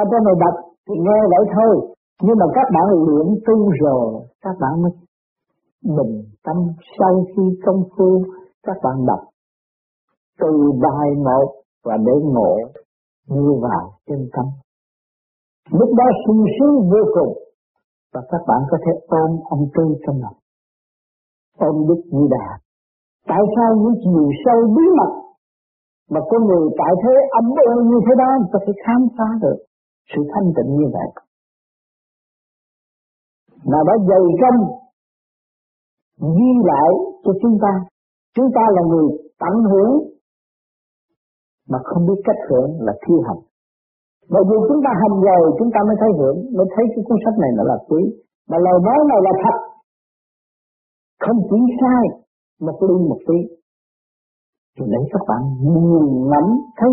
ở trên này đọc thì nghe vậy thôi, nhưng mà các bạn luyện tu rồi các bạn mới bình tâm. Sau khi công phu các bạn đọc từ bài một và để ngộ như vào chân tâm, lúc đó sung sướng vô cùng, và các bạn có thể ôm ông Tư trong lòng, ôm Đức Như Đà. Tại sao những chiều sâu bí mật mà con người tại thế âm u như thế đó ta phải khám phá được sự thanh tịnh như vậy? Mà đã dày công ghi lại cho chúng ta là người tận hưởng mà không biết cách hưởng là thiêu hành. Bởi vì chúng ta hành rồi chúng ta mới thấy hưởng, mới thấy cái cuốn sách này nó là quý, mà lời nói này là thật, không chỉ sai một ly một tí. Thì lấy các bạn nhiều lắm thấy,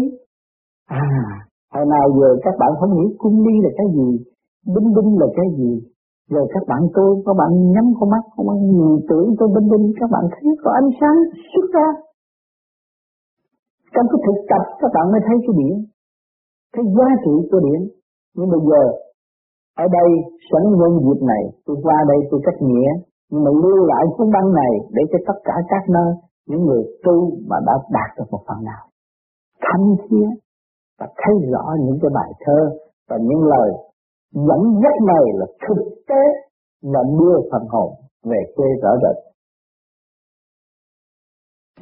à hồi nào giờ các bạn không hiểu cung ly là cái gì, binh binh là cái gì. Rồi các bạn tôi, các bạn nhắm con mắt, các bạn nhìn tưởng tôi binh binh, các bạn thấy có ánh sáng xuất ra. Trong cái thực tập các bạn mới thấy cái điểm, cái giá trị của điểm. Nhưng bây giờ ở đây sẵn nhân dịp này tôi qua đây tôi cách nghĩa, nhưng mà lưu lại cuốn băng này để cho tất cả các nơi những người tu mà đã đạt được một phần nào thâm thiết và thấy rõ những cái bài thơ và những lời dẫn dắt này là thực tế, là đưa phần hồn về quê rõ rệt.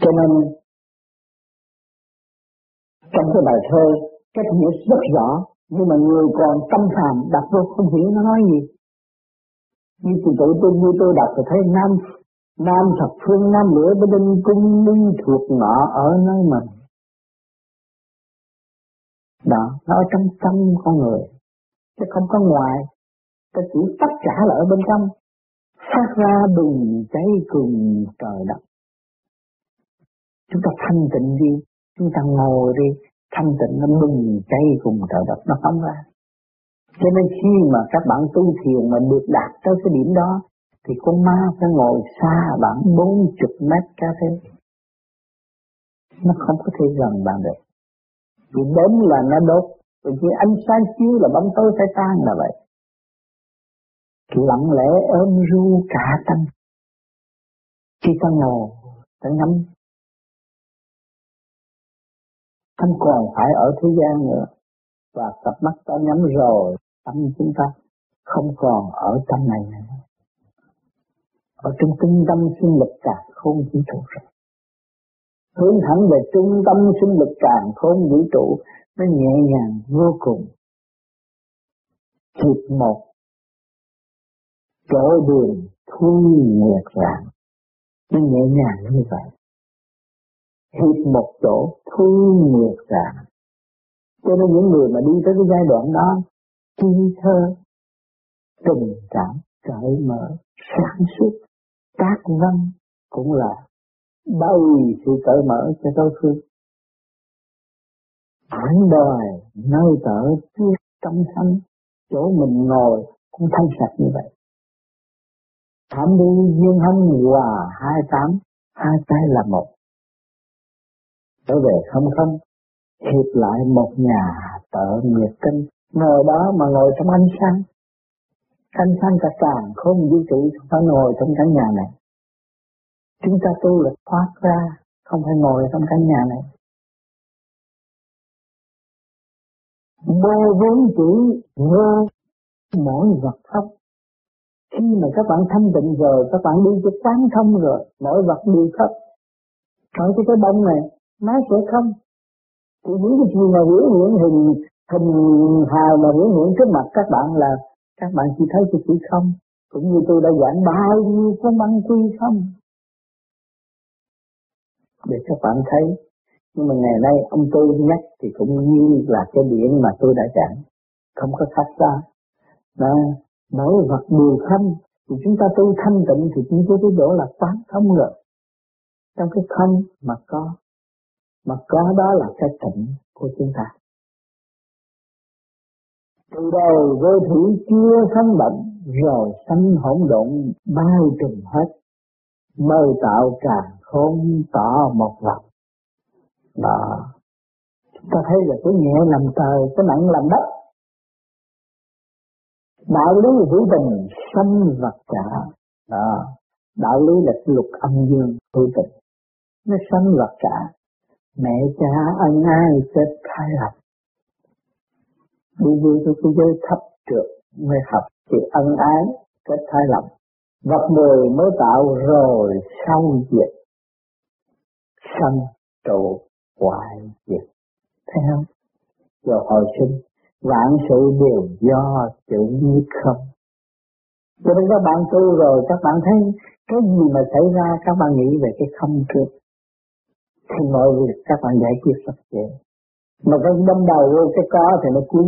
Cho nên trong cái bài thơ cách nghĩa rất rõ, nhưng mà người còn tâm phàm đặt vô không hiểu nó nói gì. Như từ tự tôi, như tôi đặt tôi thấy Nam thập phương Nam lửa bên đinh cung linh thuộc ngọ ở nơi mình. Đó, nó ở trong tâm con người, chứ không có ngoài. Ta chỉ tất cả là ở bên trong, phát ra bùng cháy cùng trời đất. Chúng ta thanh tịnh đi, chúng ta ngồi đi, thanh tịnh nó bùng cháy cùng trời đất, nó phóng ra. Cho nên khi mà các bạn tu thiền mà được đạt tới cái điểm đó thì con ma phải ngồi xa bạn 40 mét cà phê, nó không có thể gần bạn được. Vì đến là nó đốt, bởi vì ánh sáng chiếu là bóng tối phải tan là vậy. Lặng lẽ ôm ru cả tâm, khi ta ngồi, ta ngắm, không còn phải ở thế gian nữa. Và cặp mắt ta nhắm rồi, tâm chúng ta không còn ở trong này nữa. Ở trong trung tâm sinh lực càng không vũ trụ rồi. Hướng thẳng về trung tâm sinh lực càng không vũ trụ, nó nhẹ nhàng vô cùng. Chịp một, chỗ đường thu nguyệt rạng, nó nhẹ nhàng như vậy. Chịp một chỗ thu nguyệt rạng. Cho nên những người mà đi tới cái giai đoạn đó, chi thơ, tình cảm cởi mở, sáng suốt, tác văn cũng là đầy sự cởi mở cho đối phương. Ảnh đời, nơi tở, trước tâm thanh, chỗ mình ngồi cũng thanh sạch như vậy. Thảm đi duyên hân hòa 28, hai trái là một. Trở về không không. Hiệp lại một nhà tợ nguyệt tinh, ngồi đó mà ngồi trong ánh sáng cả càng không vũ trụ, chúng ta ngồi trong căn nhà này. Chúng ta tu là thoát ra, không phải ngồi trong căn nhà này. Vô vốn chỉ vô mỗi vật pháp. Khi mà các bạn thanh tịnh rồi, các bạn đi cho quán thông rồi, mỗi vật đi khắp. Nói cho cái bông này, nó sẽ không. Thì những cái gì mà biểu hiện hình hào mà biểu hiện trước mặt các bạn là các bạn chỉ thấy cái chữ không, cũng như tôi đã giảng bao nhiêu cuốn băng quy không để các bạn thấy. Nhưng mà ngày nay ông tôi nhắc thì cũng như là cái điển mà tôi đã giảng, không có khác xa. Đó, mỗi vật điều không thì chúng ta tu thanh tịnh thì chúng tôi cái đổ là quán không rồi. Trong cái không mà có, mà có đó là cái tịnh của chúng ta. Từ đầu vô thủy chưa sanh bệnh, rồi sanh hỗn độn bao trùm hết, mơ tạo càng không tỏ một vật. Đó, chúng ta thấy là cái nhẹ làm trời, cái nặng làm đất. Đạo lý hữu tình sanh vật cả. Đó, đạo lý là luật âm dương hữu tình, nó sanh vật cả. Mẹ cha ân ai chết thai lập, đi vui tôi cứ giới thấp trượt mới học thì ân ái kết thai lập. Vật mười mới tạo rồi sau diệt, sanh trụ hoại diệt, thấy không? Giờ hồi sinh vạn sự đều do tự nhiên không. Cho nên các bạn tu rồi các bạn thấy cái gì mà xảy ra các bạn nghĩ về cái không trước, thì mọi việc các bạn giải quyết rất dễ. Mà cái đâm đầu vô cái có thì nó cuốn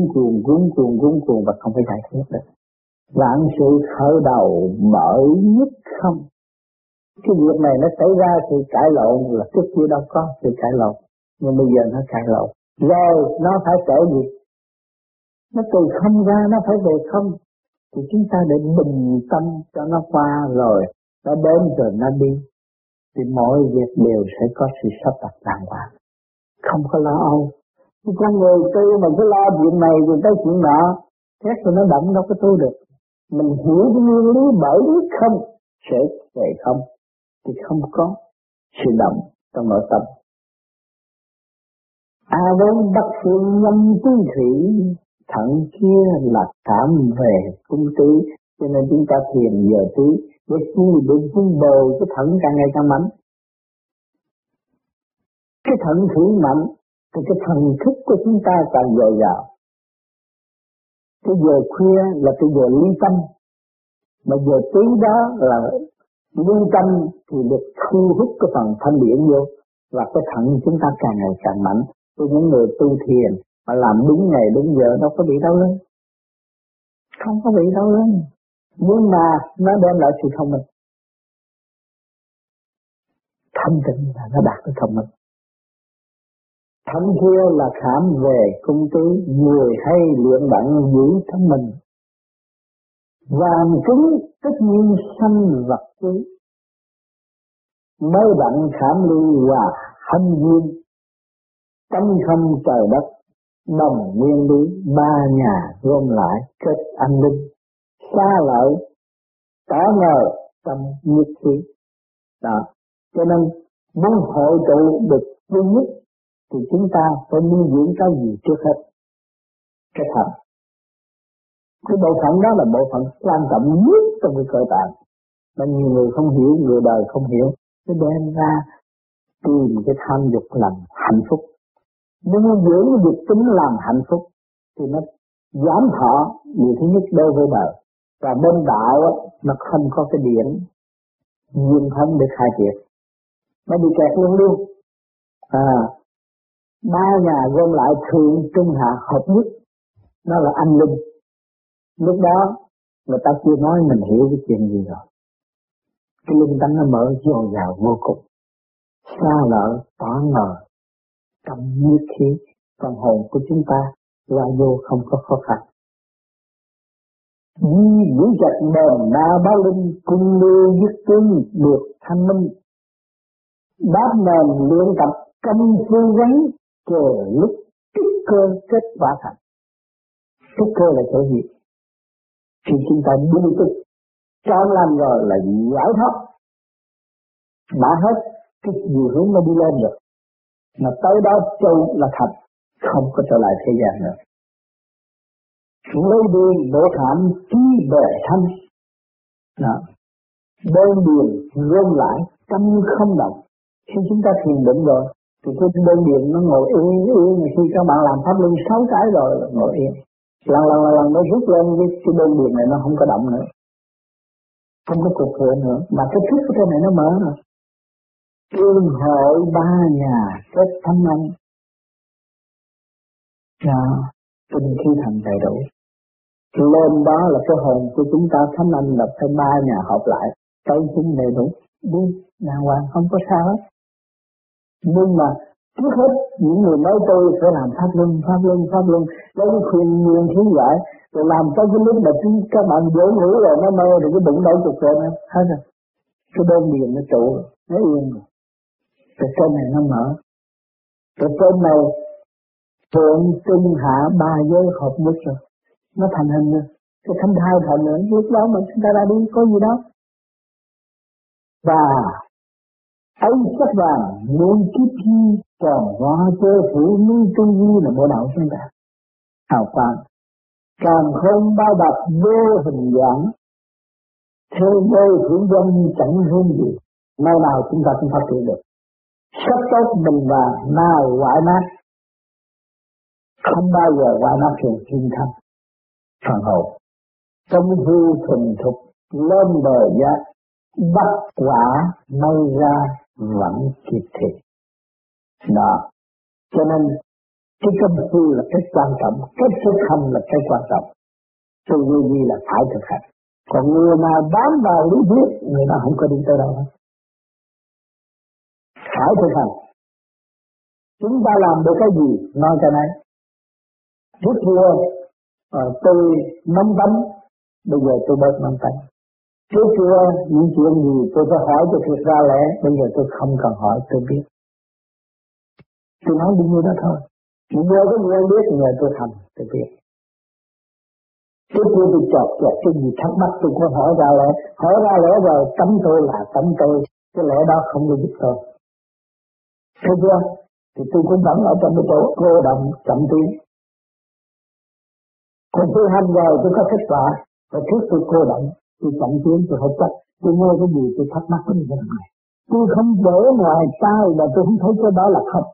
cuồng và không phải giải quyết được. Vạn sự khởi đầu bởi nhất không. Cái việc này nó xảy ra sự cãi lộn là trước kia đâu có sự cãi lộn, nhưng bây giờ nó cãi lộn rồi nó phải trở về, nó từ không ra nó phải về không. Thì chúng ta để bình tâm cho nó qua rồi nó đến rồi nó đi, thì mọi việc đều sẽ có sự sắp đặt đàng hoàng, không có lo âu. Con người tu mà cứ lo chuyện này rồi tới chuyện nọ, xét rồi nó động đâu có tu được. Mình hiểu cái nguyên lý bởi biết không sẽ về không, thì không có sự động trong nội tâm. A vốn bất phương nhâm tương thủy, thẳng kia là cảm về cung tí. Cho nên chúng ta thiền giờ tí để chi, để vun bồi cái thẳng càng ngày càng mạnh. Cái thẳng thủy mạnh thì cái thần thức của chúng ta càng dồi dào. Cái giờ khuya là cái giờ ly tâm, mà giờ tí đó là ly tâm thì được thu hút cái phần thanh điển vô, và cái thận chúng ta càng ngày càng mạnh. Với những người tu thiền mà làm đúng ngày đúng giờ đâu có bị đau lưng, không có bị đau lưng, nhưng mà nó đem lại sự thông minh. Thanh tịnh là nó đạt được thông minh. Thánh kia là khám về công tứ, người hay luyện đặng giữ thân mình. Vàm cứng tất nhiên sanh vật quý, mới đặng khám lưu và hân duyên. Tâm không trời đất, đồng nguyên lý, ba nhà gom lại kết an ninh. Xa lợi, tỏ ngờ tâm nhất trí. Đó, cho nên muốn hội tụ được duy nhất thì chúng ta phải nuôi dưỡng cái gì trước hết? Cái thận. Cái bộ phận đó là bộ phận quan trọng nhất trong cái cơ tạng, mà nhiều người không hiểu, người đời không hiểu, cứ đem ra tìm cái tham dục làm hạnh phúc. Nếu nuôi dưỡng cái dục tính làm hạnh phúc thì nó giảm thọ, điều thứ nhất đối với đời, và bên đạo nó không có cái điển duyên thân để khai triển, nó bị kẹt luôn. Ba nhà gom lại thượng trung hạ hợp nhất, nó là anh linh. Lúc đó người ta chưa nói mình hiểu cái chuyện gì rồi. Cái linh tánh nó mở dồi dào vô cùng, xa lỡ tỏa ngờ trong nhiệt khí. Phần hồn của chúng ta ra vô không có khó khăn. Di vũ trạch đền đa báo linh, cung lưu dứt tướng được thanh minh. Đáp nền luyện tập công phu gắn, chờ lúc trúc cơ kết quả thành. Trúc cơ là chỗ gì? Khi chúng ta buông tức trao làm rồi là giải thoát, đã hết cái nhiều hướng nó đi lên được, mà tới đó châu là thật, không có trở lại thế gian nữa. Lấy đi bộ thảm trí bề thân, đơn điền gom lại tâm không động. Khi chúng ta thiền định rồi thì cái đơn điền nó ngồi yên. Khi các bạn làm pháp luân 6 cái rồi ngồi yên, lần nó rút lên cái đơn điền này, nó không có động nữa, không có cục cửa nữa, mà cái thức của cái này nó mở rồi. Tương hội ba nhà kết thánh âm, tinh khí thần đầy đủ. Lên đó là cái hồn của chúng ta, thánh âm là cái ba nhà hợp lại, tấu chúng đầy đủ, đi đàng hoàng không có sao hết. Nhưng mà trước hết những người nói tôi phải làm pháp luân lấy cái khuyên nguyên thiếu giải, rồi làm tới cái lúc mà chúng các bạn dễ ngủ rồi nó mơ rồi cái bụng đổ cục rồi nó hết rồi, cái đơn điền nó trụ rồi, nó yên rồi. Rồi trên này nó mở, rồi trên này tượng trung hạ ba giới hợp nhất rồi, nó thành hình rồi. Cái thâm thao thầm nữa, lúc đó mà chúng ta ra đi có gì đó. Và ấy chắc rằng muôn kiếp chi còn ngõ cơ phủ ni tư duy là bộ đạo chúng ta. Hào quang, càng không bao bọc vô hình dạng, thế giới thủ dân chẳng hơn gì, nơi nào chúng ta cũng phát triển được. Sắc tốt bình và nào hoại mát, không bao giờ hoại mát sự thiên thân, phần hồn. Trong hư thuần thục lên đời giác, bắt quả may ra vẫn kịp thiệt. Đó, cho nên cái công phu là cái quan trọng, cái thức thâm là cái quan trọng. Tư duy gì là phải thực hành. Còn người nào bám vào lý thuyết, người ta không có đi tới đâu hết. Phải thực hành. Chúng ta làm được cái gì, nói cái này. Trước kia, tôi nóng tấm, bây giờ tôi bớt nóng tấm. Trước kia, những chuyện gì tôi có hỏi tôi thiệt ra lẽ, bây giờ tôi không cần hỏi, tôi biết. Tôi nói đúng như đó thôi. Người có người biết, người tôi thành, tôi biết. Trước kia tôi chọt chọt cái gì thắc mắc tôi có hỏi ra lẽ. Hỏi ra lẽ rồi tấm tôi là tấm tôi, cái lẽ đó không có giúp tôi. Thấy chưa? Thì tôi cũng vẫn ở trong cái chỗ cô động chậm tiến. Còn tôi hành rồi tôi có kết quả, và trước tôi cô động, tôi chậm tiến, tôi hợp tác. Tôi nghe cái gì tôi thắc mắc cái gì này. Tôi không để ngoài sai mà tôi không thấy cái đó là không.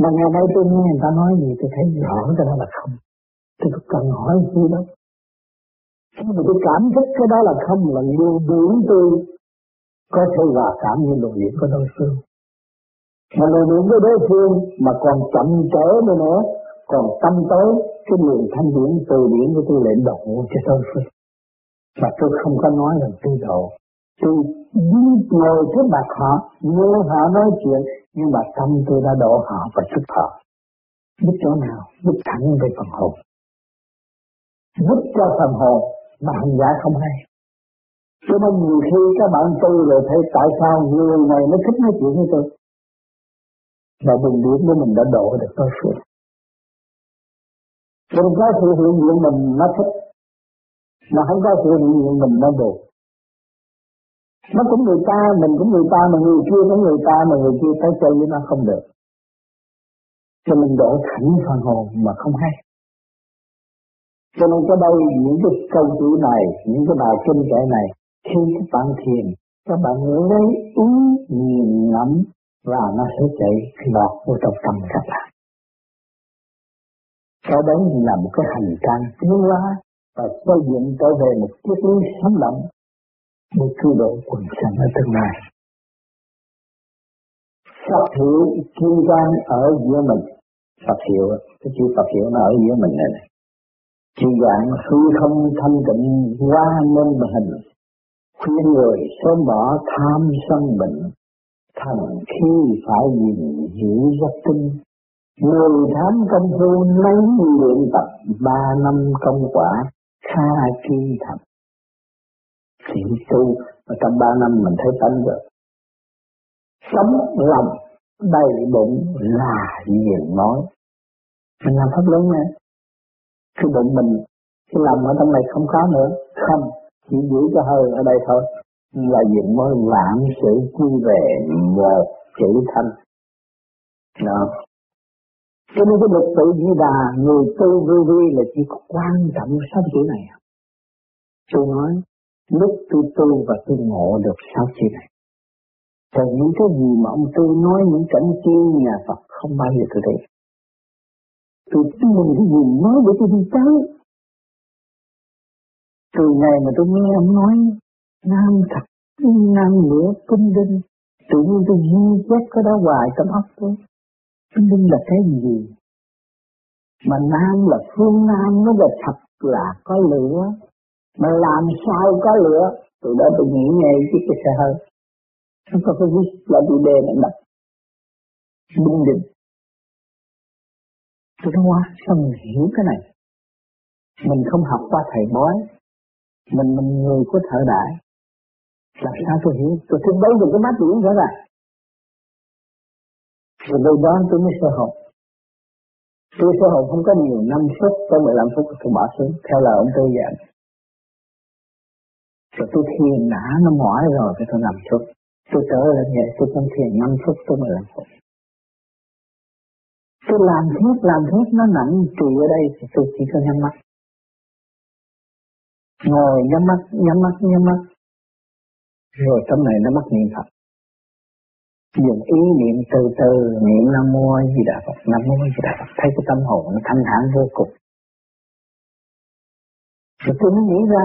Mà ngày nay tôi nghe người ta nói gì tôi thấy rõ cái đó là không. Tôi cần hỏi gì đó. Khi mà tôi cảm thức cái đó là không là lưu điểm tôi có thể hòa cảm như lưu điểm của đối phương. Mà lưu điểm của đối phương mà còn chậm trễ nữa, còn tâm tới cái lượng thanh điển từ điển của tôi lại đổ cho đối phương. Mà tôi không có nói là tôi đổ. Tôi ngồi trước mặt họ, nghe họ nói chuyện, nhưng mà tâm tôi đã đổ họ và sức họ. Biết chỗ nào, biết thẳng về phần hồn. Giúp cho phần hồn mà hành giả không hay. Cho nên nhiều khi các bạn tu rồi thấy tại sao người này nó thích nói chuyện với tôi. Và bình điểm của mình đã đổ được đối phương. Không có sự hiện diện mình nó thích. Mà không có sự hiện diện mình nó buồn. Nó cũng người ta, mình cũng người ta, mà người kia cũng người ta, mà người kia tới chơi với nó không được. Cho mình đổ thẳng phần hồn mà không hay. Cho nên có đây những cái câu chữ này, những cái bài kinh kệ này, khi các bạn thiền, các bạn lấy ý nhìn ngẫm và nó sẽ chạy lọt vô trong tâm các bạn. Cái đấy là một cái hành trang tiến hóa và xây dựng trở về một triết lý sống động. Một cứu độ quần sanh ở tương lai. Phật hiểu kim cang ở giữa mình. Phật hiểu, cái chữ Phật hiểu nó ở giữa mình này. Chỉ dạng hư không thanh tịnh qua nên hình. Khuyên người sớm bỏ tham sân bệnh. Thành khi phải nhìn hiểu rất tinh. 18 công phu lấy luyện tập 3 năm công quả kha kim thật. Thiện tu và trong 3 năm mình thấy tánh rồi. Sống lòng đầy bụng là diện nói. Mình làm pháp luân nè. Cái bụng mình, cái lòng ở trong này không có nữa. Không, chỉ giữ cho hơi ở đây thôi. Là diện nói vạn sự quy về một chữ thanh. Đó. Cho nên cái luật tự Di Đà, người tu vô vi là chỉ có quan trọng sáu chữ này. Tôi nói. Lúc tôi tu và tôi ngộ được 6 chữ này. Tại những cái gì mà ông Tư nói những cảnh kia nhà Phật không bao giờ tôi thấy. Tôi tin mình cái gì nói để tôi đi tới. Từ ngày mà tôi nghe ông nói nam thật, nam nghĩa, kinh đinh. Tự nhiên tôi duy chép cái đó hoài trong óc tôi. Kinh đinh là cái gì? Mà nam là phương nam, nó là thật là có lửa. Mà làm sao có lửa, từ đó tôi nghĩ ngay chiếc cái xe hơi. Không có cái gì là bị đề nặng đập. Bung định. Tôi nói quá, sao mình hiểu cái này? Mình không học qua thầy bói. Mình người của thời đại. Làm sao tôi hiểu? Tôi thích bấy được cái mắt biển rõ ràng. Rồi từ đó tôi mới sơ hồn. Tôi sơ hồn không có nhiều năm phút, có 15 phút tôi bỏ xuống, theo lời ông tôi dạy. Rồi tôi thiền đã nó mỏi rồi, cái tôi nằm xuống. Tôi trở lên vậy, tôi không thiền 5 phút, tôi 15 phút. Tôi làm thiết nó nặng trì ở đây, thì tôi chỉ có nhắm mắt. Ngồi nhắm mắt. Rồi trong này nó bắt niệm Phật. Dùng ý niệm từ, niệm Nam Mô A Di Đà Phật, Nam Mô A Di Đà Phật, thấy cái tâm hồn nó thanh thản vô cùng. Rồi tôi mới nghĩ ra,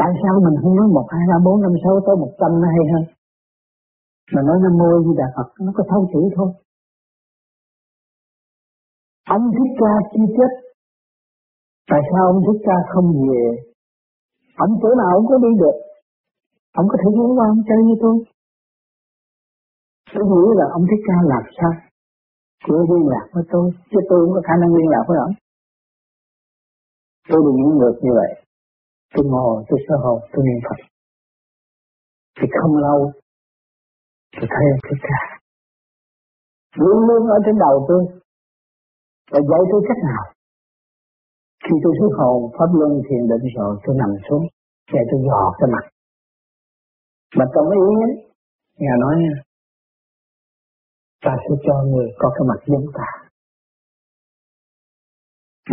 tại sao mình không nói 1, 2, 3, 4, 5, 6 tới 100 nó hay hơn. Mà nói Nam Mô A Di Đà Phật nó có 6 chữ thôi. Ông Thích Ca chưa chết, tại sao ông Thích Ca không về? Ông chỗ nào ông có đi được, ông có thể hướng qua ông chơi như tôi. Tôi nghĩ là ông Thích Ca làm sao cứ liên lạc với tôi, chứ tôi không có khả năng liên lạc với ông. Tôi đừng nghĩ ngược như vậy. Tôi ngồi, tôi sơ hồn, tôi niệm Phật. Thì không lâu, tôi thấy ông Thích Ca luôn ở trên đầu tôi. Và dạy tôi cách nào. Khi tôi xuất hồn, pháp luân thiền định rồi, tôi nằm xuống, để tôi dò cái mặt. Mà trong ý ấy, Ngài nói, ta sẽ cho người có cái mặt giống ta.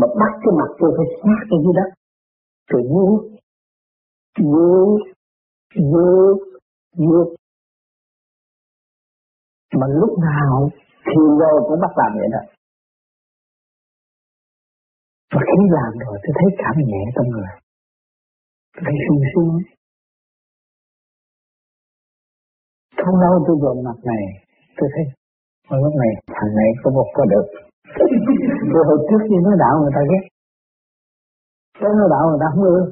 Mà bắt cái mặt tôi phải sát ở dưới đất. Tôi vuốt. Mà lúc nào thiền rồi cũng bắt làm vậy đó. Và khi làm rồi tôi thấy cảm nhẹ trong người. Tôi thấy sung sướng. Không lâu tôi gồm mặt này, tôi thấy lúc này thằng này có một có được. Tôi hồi trước khi nói đạo người ta ghét. Tới nói đạo người ta không ưa.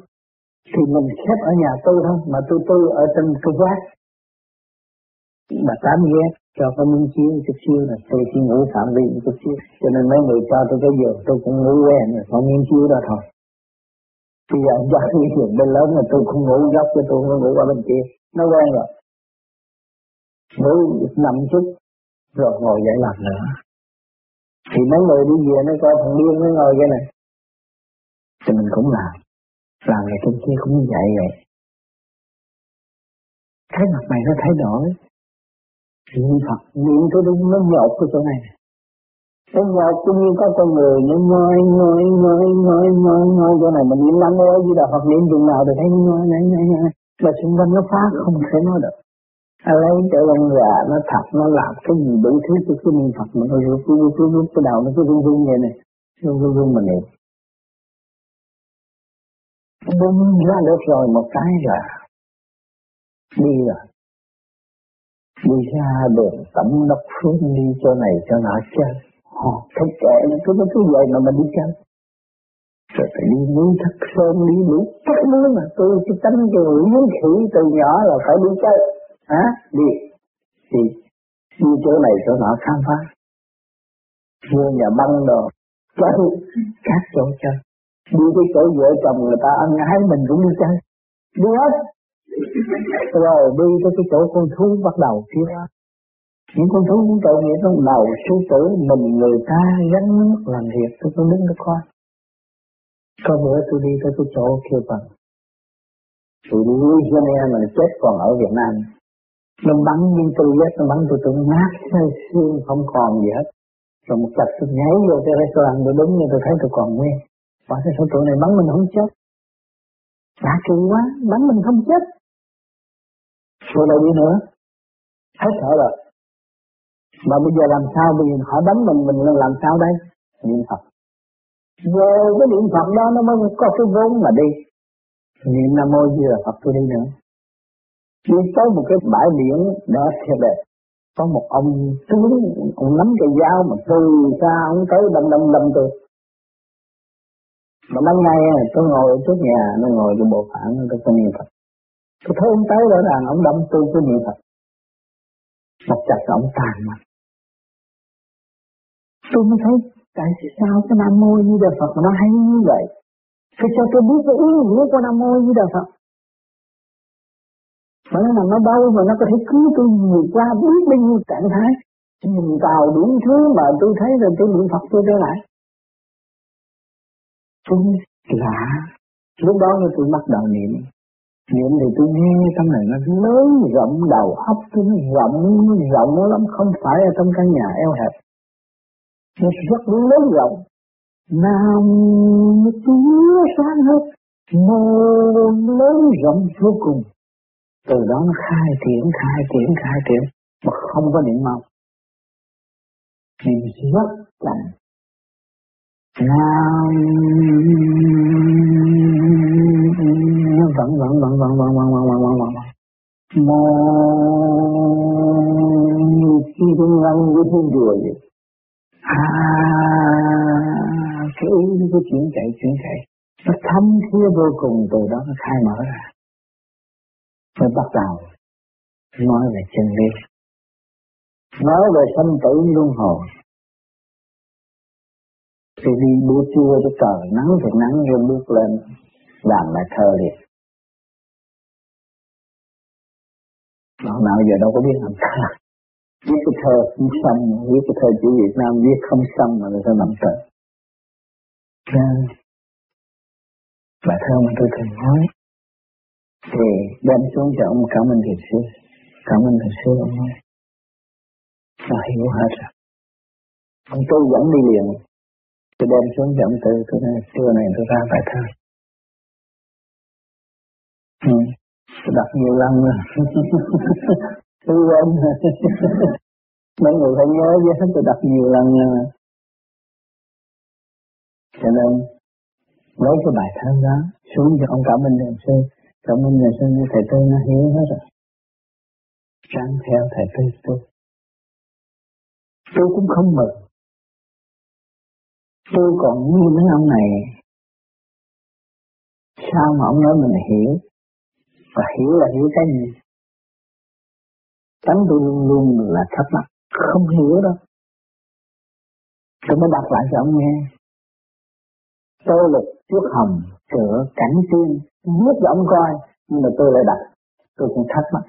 Thì mình xếp ở nhà tôi thôi, mà tôi ở trên cái quát. Bà Tám ghét, cho có miếng chiếu chút xíu là tôi chỉ ngủ phạm vi chút xíu. Cho nên mấy người cho tôi cái giường tôi cũng ngủ quen rồi, có miếng chiếu đó thôi. Bây giờ ông dắt cái giường bên lớn là tôi không ngủ góc cho tôi không ngủ qua bên kia. Nó quen rồi. Ngủ nằm chút, rồi ngồi dậy làm nữa. Thì mấy người đi về nó coi thằng điên nó ngồi vậy này. Thì mình cũng làm này trên kia cũng như vậy vậy. Thấy mặt mày nó thay đổi. Niệm Phật, niệm tôi đúng nó nhột cái chỗ này. Nó nhột cũng như có con người, nó ngồi chỗ này. Mình niệm lắm ơi, Di Đà Phật niệm chừng nào thì thấy ngồi. Mà xung quanh nó phá không thể nói được. Nó lấy trở lông gà, nó thật, nó làm cái gì đủ thứ của cái niệm Phật. Mà nó rút cái đầu, nó cứ rung vậy này. Rung mà niệm. Đúng ra được rồi một cái là đi rồi. Đi ra đường tổng đốc Phước đi chỗ này cho nó chơi. Họ thấy trẻ nó cứ vậy mà mình đi chơi. Rồi phải đi núi Thất Sơn, đi đủ các thứ mà tôi cái tánh tôi hướng khỉ từ nhỏ là phải đi chơi. Hả? Đi chỗ này chỗ nọ khám phá. Vô nhà băng đồ, chơi, các chỗ chơi. Đi cái chỗ vợ chồng người ta ăn ái mình cũng đi chơi. Đi hết. Rồi đi tới cái chỗ con thú bắt đầu kia. Những con thú cũng tội nghiệp trong đầu sư tử mình người ta gánh nước làm việc tôi có đứng đó coi. Có bữa tôi đi tới cái chỗ kia bằng. Thì Louisiana mà chết còn ở Việt Nam. Nó bắn nhưng tôi chết nó bắn tôi nát hơi xương không còn gì hết. Rồi một cặp tôi nhảy vô cái restaurant tôi đứng như tôi thấy tôi còn nguyên. Và cái số tụi này bắn mình không chết. Đã kỳ quá, bắn mình không chết. Rồi lại đi nữa. Hết sợ rồi. Mà bây giờ làm sao, bây giờ họ bắn mình làm sao đây? Niệm Phật. Rồi cái niệm Phật đó nó mới có cái vốn mà đi. Niệm Nam Mô Di Đà Phật tôi đi nữa. Đi tới một cái bãi biển đó thiệt đẹp. Có một ông tướng, ông nắm cây dao mà từ xa ông tới đâm tôi. Mà ban ngày tôi ngồi ở trước nhà, nó ngồi trong bộ phản, tôi có niệm Phật. Tôi thấy ông tới đó là ông đâm tôi có niệm Phật. Một chặt ông tàn mà. Tôi mới thấy tại sao cái Nam Mô Di Đà Phật nó hay như vậy. Cái cho tôi biết cái ý nghĩa của Nam Mô Di Đà Phật. Mà nó nằm ở đâu mà nó có thể cứu tôi vượt qua biết bao nhiêu trạng thái. nhìn vào đúng thứ mà tôi thấy rồi tôi niệm Phật tôi trở lại. Tôi lạ, lúc đó tôi bắt đầu niệm. Niệm thì tôi nghe trong này nó lớn rộng, đầu óc tôi rộng lắm, không phải ở trong căn nhà eo hẹp. Nó rất lớn rộng. Nam nó tía sáng hết, mơ lớn rộng vô cùng. Từ đó nó khai triển, mà không có niệm màu. Niệm rất lạnh. Nam nó vẫn. Mơ khi tôi ngăn với thiên đùa vậy. Cái ý nó cứ chuyển chạy. Nó thấm thía vô cùng, từ đó nó khai mở ra. Nó bắt đầu nói về chân lý, nói về sanh tử luân hồi. Tôi đi buổi trưa cho trời nắng thì nắng, rồi bước lên làm lại thơ liền. Nào giờ đâu có biết làm thơ. Viết cái thơ không xong, viết cái thơ chữ Việt Nam viết không xong mà người ta làm thơ. Bài thơ mà tôi thường nói thì đem xuống cho ông Cảm Ơn Thiền Sư. Cảm Ơn Thiền Sư ông nói là hiểu hết rồi. Ông Tư dẫn đi liền. Tôi đem xuống cho ông Tư, tôi nói trưa này tôi ra bài thơ. Tôi đọc nhiều lần rồi. Tôi quên rồi. Mấy người phải nhớ với hết, tôi đọc nhiều lần rồi. Cho nên lấy cái bài thơ đó xuống cho ông Cảm Ơn Thiền Sư. Cảm Ơn Thiền Sư như thầy Tư nó hiểu hết rồi. Sáng theo thầy Tư tôi cũng không mừng. Tôi còn như mấy ông này, sao mà ông nói mình hiểu? Và hiểu là hiểu cái gì? Tánh tôi luôn là thắc mắc, không hiểu đâu. Tôi mới đọc lại cho ông nghe. Tôi lực trước hồng sửa cảnh tiên, viết cho ông coi, nhưng mà tôi lại đọc, tôi cũng thắc mắc.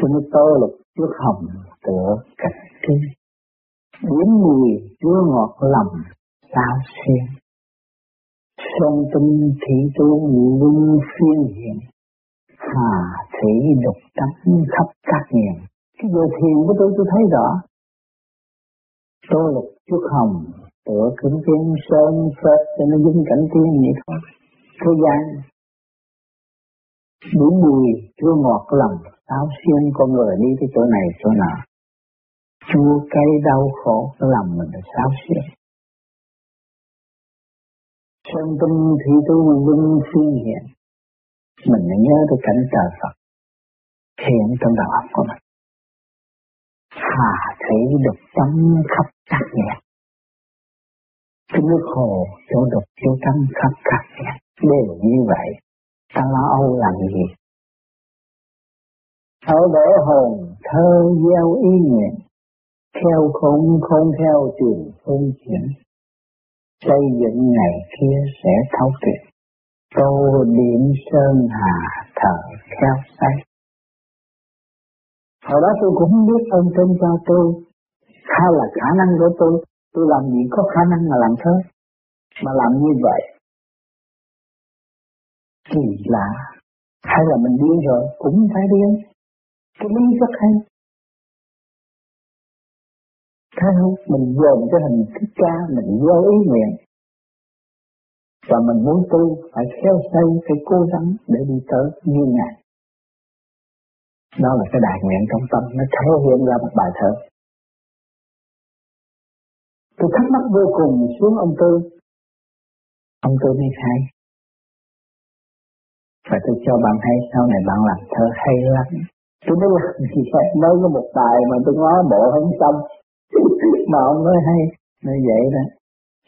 Tôi nói tôi lực trước hồng sửa cảnh tiên, biến mùi chua ngọt lòng sao xuyên, sông tinh thị tu vương phiên hiện, hà thị đục tánh khắp các miền. Cái người thiền của tôi thấy rõ. Tôi lục trước hồng tựa kính tiên, sơn phết cho nó dính cảnh tiên vậy thôi. Thế gian biến mùi chua ngọt lòng sao xuyên, con người đi tới chỗ này chỗ nào chua cay đau khổ, nó làm mình là xáo xuyến. Sơn tinh thì tôi vinh phiên hiện, mình đã nhớ tới cảnh trời Phật hiện trong đầu óc của mình. Hà thấy đục trắng khắp các miền, cái nước hồ chỗ đục chỗ trắng khắp các miền đều như vậy. Ta lo âu làm gì? Thở đỡ hồn thơ gieo ý nguyện, theo không theo truyền không chuyển, xây dựng ngày kia sẽ thấu tuyệt. Tô điểm sơn hà thở theo say. Hồi đó tôi cũng không biết ơn trên cho tôi hay là khả năng của tôi làm gì có khả năng mà làm thế, mà làm như vậy kỳ lạ, hay là mình điên rồi cũng phải điên. Cái lý rất hay. Thấy không? Mình dồn cái hình thức ca, mình vô ý nguyện. Và mình muốn tu, phải khéo xây, phải cố gắng để đi tới như ngài. Đó là cái đại nguyện trong tâm, nó thể hiện ra một bài thơ. Tôi thắc mắc vô cùng xuống ông Tư. Ông Tư mới khai. Và tôi cho bạn hay, sau này bạn làm thơ hay lắm. Tôi mới làm gì vậy? Mới có một bài mà tôi ngó bộ không xong. Mà ông nói hay, nói vậy đó.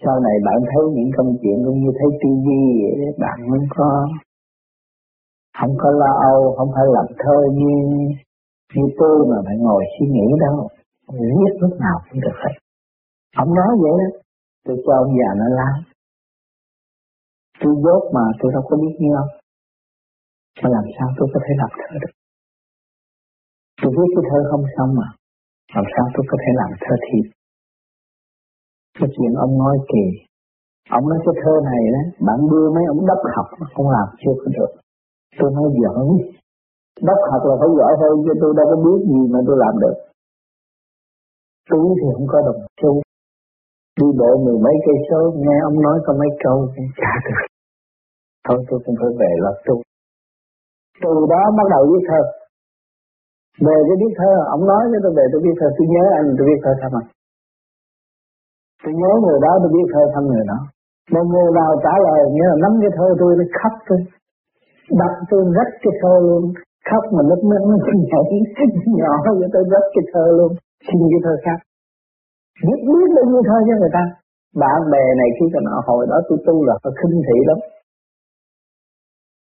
Sau này bạn thấy những công chuyện cũng như thấy TV vậy đó, bạn không có lo âu, không phải làm thơ như tôi mà phải ngồi suy nghĩ đâu. Viết lúc nào cũng được hết. Ông nói vậy đó, tôi cho ông già nó lắm. Tôi dốt mà tôi đâu có biết như ông. Mà làm sao tôi có thể làm thơ được? Tôi viết cái thơ không xong mà. làm sao tôi có thể làm thơ thiệt. Cái chuyện ông nói kì, ông nói cái thơ này đó, bạn đưa mấy ông đắp học mà không làm chưa có được. Tôi nói giỡn, đắp học là phải giỏi thôi, chứ tôi đâu có biết gì mà tôi làm được. Túi thì không có đồng xu, đi bộ mười mấy cây số, nghe ông nói có mấy câu, chả được. Thôi tôi cũng phải về lo tu. Từ đó bắt đầu viết thơ. Về cái viết thơ, ông nói cho tôi về tôi viết thơ, tôi nhớ anh, tôi viết thơ thăm anh. Tôi nhớ người đó, tôi viết thơ thăm người đó. Một người nào trả lời, nghĩa là nắm cái thơ tôi, nó khóc tôi. Đập tôi rất cái thơ luôn, khóc mà nước mắt nó nhảy, nhỏ cho tôi rất cái thơ luôn. Xin cái thơ khác. Biết biết lên như thơ cho người ta. Bạn bè này khi còn họ hồi đó tôi tu là họ khinh thị lắm.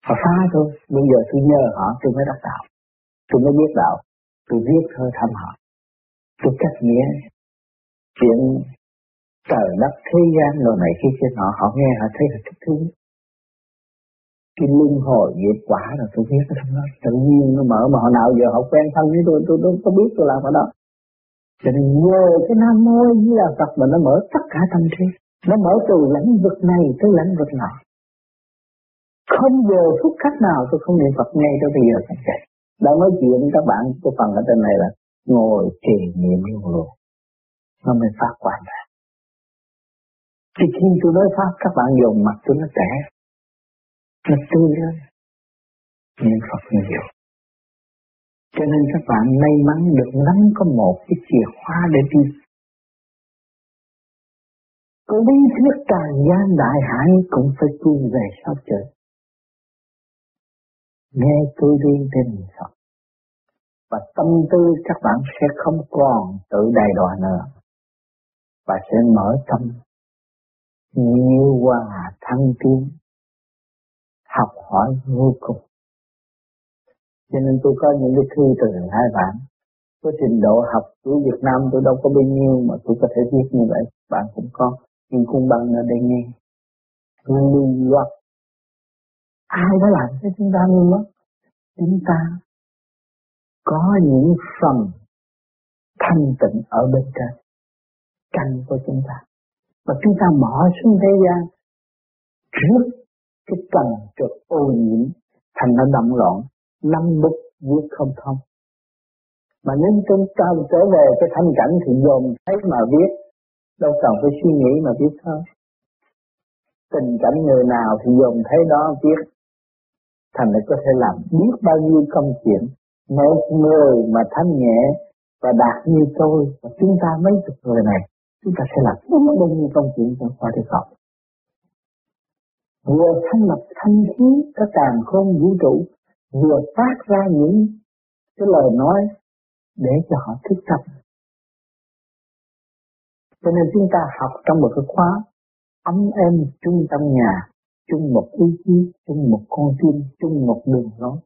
Họ phá tôi, bây giờ tôi nhờ họ tôi mới đắc đạo. Tôi mới biết đạo, tôi viết thơ thăm họ. Tôi cắt nghĩa chuyện trời đất thế gian đồ này khi trên họ, họ nghe họ thấy là thích thú. Cái luân hồi nghiệp quả là tôi viết cái thằng đó, tự nhiên nó mở mà họ nào giờ họ quen thân với tôi có biết tôi làm ở đó. Cho nên nhờ cái Nam Mô Di Đà Phật mà nó mở tất cả tâm trí, nó mở từ lãnh vực này tới lãnh vực nọ. Không giờ phút khắc nào tôi không niệm Phật ngay tới bây giờ. Đã nói chuyện các bạn của phần ở trên này là ngồi trì niệm luôn luôn, nó mới phát quả ra. Thì khi tôi nói Pháp các bạn dùng mặt tôi nó trẻ, nó tươi lên, niệm Phật nhiều. Cho nên các bạn may mắn được nắm có một cái chìa khóa để đi. Có lý thuyết tràn gian đại hải cũng phải quy về sau trời. Nghe tôi đi trên Phật. Và tâm tư các bạn sẽ không còn tự đầy đọa nữa. Và sẽ mở tâm, nhiều hòa thăng tiến, học hỏi vô cùng. Cho nên tôi có những cái thư từ hai bạn. Với trình độ học của Việt Nam tôi đâu có bao nhiêu mà tôi có thể viết như vậy. Bạn cũng có những cung băng ở đây nghe. Lưu loạt. Ai đã làm cho chúng ta lưu loạt? Chúng ta có những phần thanh tịnh ở bên trên căn của chúng ta. Và chúng ta bỏ xuống thế gian trước cái tầng trực ô nhiễm thành nó đậm loạn. Năm bức viết không thông. Mà nếu chúng ta trở về cái thanh cảnh thì dồn thấy mà viết, đâu cần phải suy nghĩ mà viết thôi. Tình cảnh người nào thì dồn thấy đó viết, thành là có thể làm biết bao nhiêu công chuyện. Một người mà thanh nhẹ và đạt như tôi và chúng ta mấy chục người này, chúng ta sẽ làm biết bao nhiêu công chuyện trong khoa đi học. Vừa thanh lập thanh khí có tàn khôn vũ trụ, vừa phát ra những cái lời nói để cho họ thức tâm. Cho nên chúng ta học trong một cái khóa ấm êm chung tâm nhà, chung một ý chí, chung một con tim, chung một đường lối,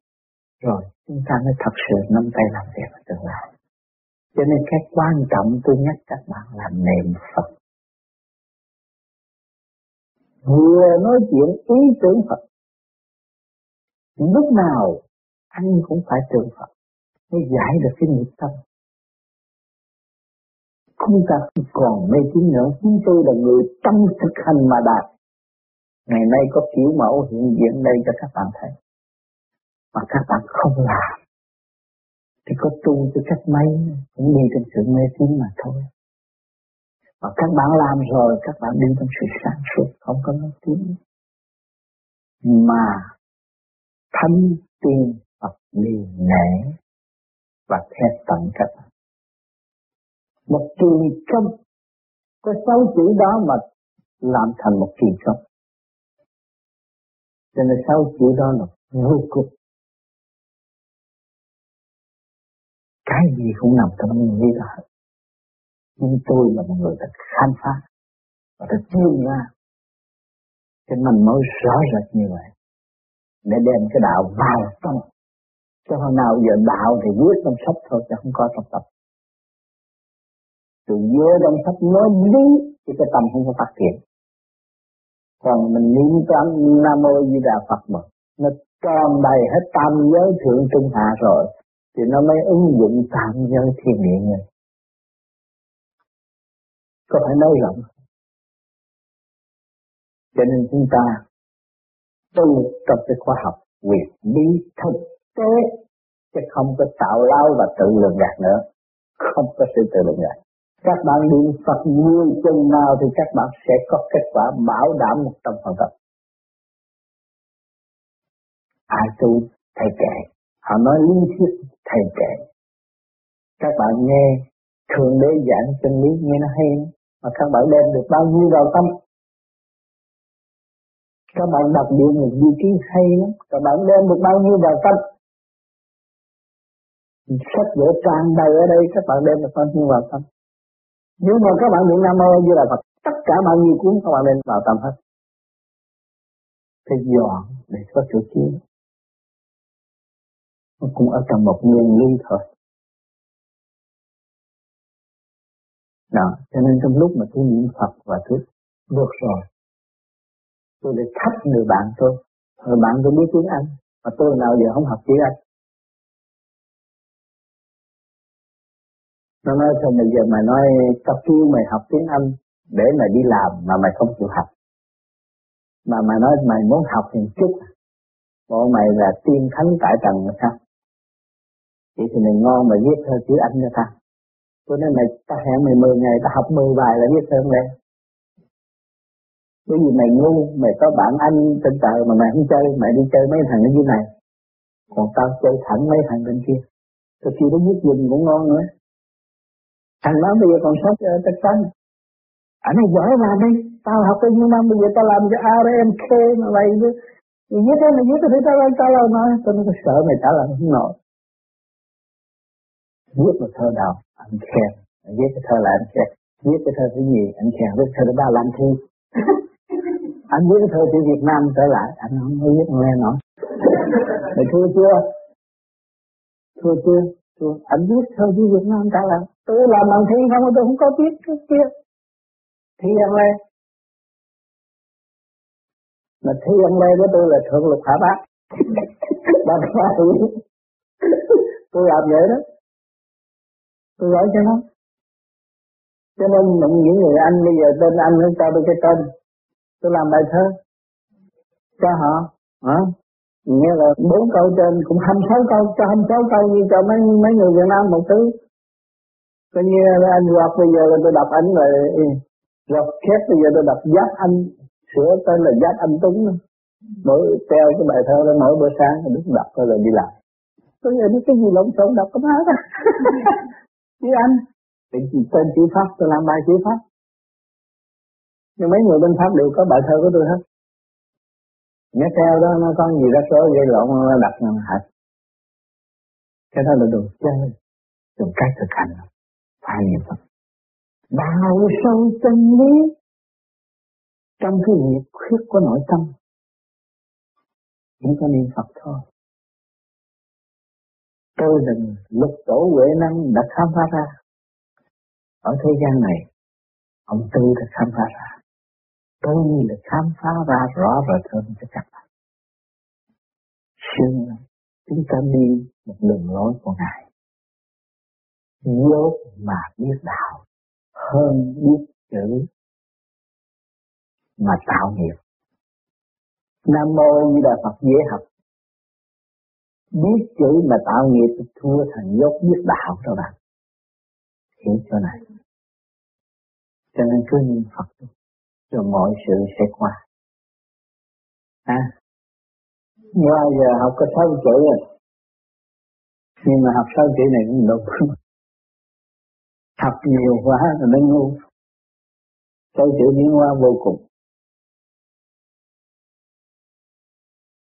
rồi chúng ta mới thật sự nắm tay làm việc ở tương lai. Cho nên cái quan trọng tôi nhắc các bạn là niệm Phật. Vừa nói chuyện ý tưởng Phật. Lúc nào anh cũng phải tưởng Phật mới giải được cái nghiệp tâm. Chúng ta không còn mê tín nữa. Chúng tôi là người tâm thực hành mà đạt. Ngày nay có kiểu mẫu hiện diện đây cho các bạn thấy. Mà các bạn không làm thì có tu cho cách mấy cũng đi trong sự mê tín mà thôi. Mà các bạn làm rồi các bạn đi trong sự sáng suốt, không có mê tín mà thâm tin Phật liền nể và khép tận các bạn. Một kỳ công, có 6 chữ đó mà làm thành một kỳ công. Cho nên 6 chữ đó là vô cùng. Cái gì cũng nằm trong những lý đó. Nhưng tôi là một người đã khám phá và đã tìm ra cái manh mối rõ rệt như vậy. Để đem cái đạo vào tâm. Cho hồi nào giờ đạo thì viết trong sách thôi, chứ không có trong tập. Từ dưới trong sách nói lý thì cái tâm không có phát triển. Còn mình niệm tâm Nam Mô Di Đà Phật mà nó tròn đầy hết tam giới thượng trung hạ rồi thì nó mới ứng dụng tam giới thiên địa. có phải nới lỏng. Cho nên chúng ta tu trong cái khoa học quyền lý thực tế, chứ không có tạo lao và tự lường gạt nữa, không có sự tự lường gạt. Các bạn niệm Phật như chân nào thì các bạn sẽ có kết quả bảo đảm 100%. Ai tu thầy kệ, họ nói lý thuyết thầy kệ. Các bạn nghe thường đế giảng chân lý nghe nó hay, mà các bạn đem được bao nhiêu vào tâm. Các bạn đọc được một vị trí hay lắm, các bạn đem được bao nhiêu vào tâm. Sách vở tràn đầy ở đây, các bạn đem được bao nhiêu vào tâm. Nhưng mà các bạn niệm Nam Mô Như Lai Phật, tất cả bao nhiêu cuốn các bạn đem vào tâm hết. Thế dọn để có chỗ chứa. Nó cũng ở trong một nguyên lý thôi. Đó, cho nên trong lúc mà tôi niệm Phật và tôi được rồi, tôi để thách người bạn tôi, người bạn tôi biết tiếng Anh, mà tôi nào giờ không học tiếng Anh. Nó nói xong bây giờ mày nói tao kêu mày học tiếng Anh để mày đi làm mà mày không chịu học. Mà mày nói mày muốn học thì chút, bọn mày là tiên thánh tại trần mà sao? Vậy thì mày ngon mày viết thơ chữ Anh cho tao. Tôi nói mày, ta hẹn mày 10 ngày, ta học 10 bài là viết thơ không đây? Bởi vì mày ngu, mày có bạn Anh trên trời mà mày không chơi, mày đi chơi mấy thằng ở dưới này. Còn tao chơi thẳng mấy thằng bên kia. Tôi khi nó viết dùm cũng ngon nữa. Thằng đó bây giờ còn sót ở Tây Tân. Anh ấy giỏi mà đi, tao học bao nhiêu năm, bây giờ tao làm cho RMK mà vậy chứ. Viết thế mày viết thì tao làm mà. Tôi nói tôi sợ mày tao làm không nổi. Viết một thơ nào, anh khen. Viết cái thơ là anh khen. Viết cái thơ thứ gì, anh khen. Viết thơ thứ ba là anh thi. Anh viết cái thơ chữ Việt Nam trở lại, anh không có viết nghe nổi. Mày thua chưa? Thua chưa? Anh viết thơ chữ Việt Nam trở lại. Tôi làm bằng thi không, tôi không có viết cái kia. Thi ăn lê. Mà thi ăn lê của tôi là thượng lục hạ bát. Bác hạ hữu. Tôi làm vậy đó. Tôi gọi cho nó. Cho nên những người Anh bây giờ tên Anh nó cho tôi cái tên. Tôi làm bài thơ cho họ. Hả? Nghĩa là 4 câu trên cũng 26 câu. Cho 26 câu như cho mấy người Việt Nam một thứ. Coi như anh Rock bây giờ là tôi đọc ảnh rồi. Rock Kép bây giờ tôi đọc Giáp Anh. Sửa tên là Giáp Anh Tuấn. Mỗi treo cái bài thơ đó mỗi bữa sáng đứng đọc rồi là đi làm. Tôi nghĩ cái gì lộn xộn đọc cái má đó. Chứ Anh tên chữ Pháp, tôi làm bài chữ Pháp. Nhưng mấy người bên Pháp đều có bài thơ của tôi hết. Nhớ theo đó nó có gì rắc rối gây lộn nó đặt nằm hạch. Cái đó là đồ chơi, đồ cách thực hành. Phải niệm Phật. Đào sâu chân lý trong cái nhiệt huyết của nội tâm. Chỉ có niệm Phật thôi. Tư đình lục tổ Huệ Năng đã khám phá ra. Ở thế gian này, ông Tư đã khám phá ra. Tôi là khám phá ra rõ rệt hơn cho các bạn. Xưa chúng ta đi một đường lối của Ngài. Dốt mà biết đạo hơn biết chữ mà tạo nghiệp. Nam Mô Như Lai Phật dễ học. Biết chữ mà tạo nghiệp thua thằng dốt biết đạo các bạn. Hiểu chỗ này. Cho nên cứ niệm Phật rồi mọi sự sẽ qua. Ngoài giờ học có 6 chữ rồi. Nhưng mà học 6 chữ này cũng đục. Học nhiều quá rồi nó ngu. 6 chữ biến hóa vô cùng.